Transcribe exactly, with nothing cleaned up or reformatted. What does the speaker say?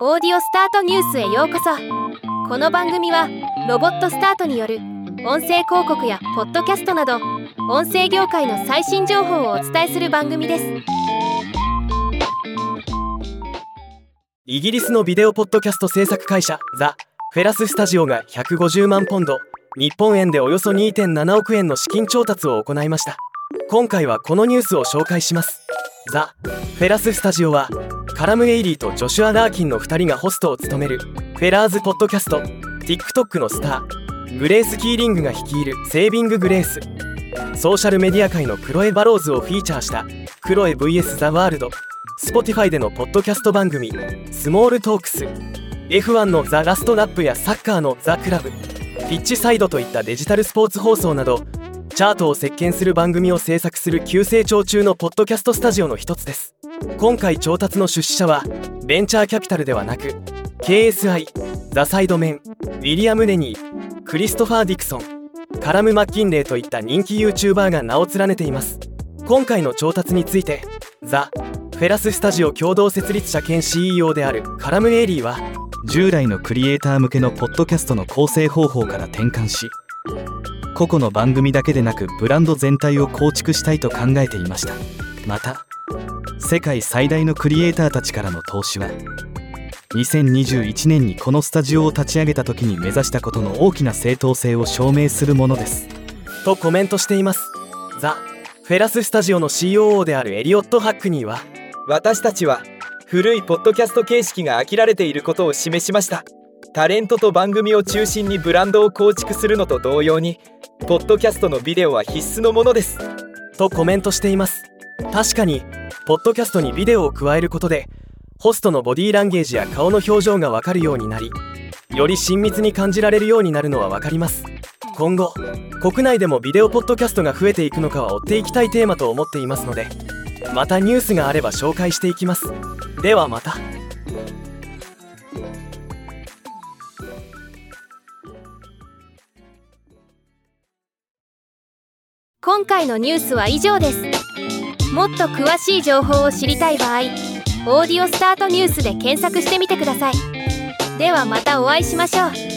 オーディオスタートニュースへようこそ。この番組はロボットスタートによる音声広告やポッドキャストなど音声業界の最新情報をお伝えする番組です。イギリスのビデオポッドキャスト制作会社ザ・フェラススタジオがひゃくごじゅうまんポンド、日本円でおよそ にてんななおくえんの資金調達を行いました。今回はこのニュースを紹介します。ザ・フェラススタジオはカラム・エイリーとジョシュア・ラーキンのふたりがホストを務めるフェラーズ・ポッドキャスト TikTok のスターグレース・キーリングが率いるセービング・グレース、ソーシャルメディア界のクロエ・バローズをフィーチャーしたクロエ ブイエス ザ・ワールド、 Spotify でのポッドキャスト番組スモールトークス、 エフワン のザ・ラストラップやサッカーのザ・クラブ、ピッチサイドといったデジタルスポーツ放送などチャートを席巻する番組を制作する急成長中のポッドキャストスタジオの一つです。今回調達の出資者はベンチャーキャピタルではなく ケーエスアイ、 ザ・サイドメン、ウィリアム・ネニー、クリストファー・ディクソン、カラム・マッキンレイといった人気 YouTuber が名を連ねています。今回の調達についてザ・フェラススタジオ共同設立者兼 シーイーオー であるカラム・エイリーは、従来のクリエイター向けのポッドキャストの構成方法から転換し、個々の番組だけでなくブランド全体を構築したいと考えていました。また、世界最大のクリエイターたちからの投資はにせんにじゅういちねんにこのスタジオを立ち上げた時に目指したことの大きな正当性を証明するものですとコメントしています。ザ・フェラススタジオの シーオーオー であるエリオット・ハックニーは、私たちは古いポッドキャスト形式が飽きられていることを示しました。タレントと番組を中心にブランドを構築するのと同様に、ポッドキャストのビデオは必須のものですとコメントしています。確かにポッドキャストにビデオを加えることでホストのボディーランゲージや顔の表情が分かるようになり、より親密に感じられるようになるのは分かります。今後国内でもビデオポッドキャストが増えていくのかは追っていきたいテーマと思っていますので、またニュースがあれば紹介していきます。ではまた。今回のニュースは以上です。もっと詳しい情報を知りたい場合、オーディオスタートニュースで検索してみてください。ではまたお会いしましょう。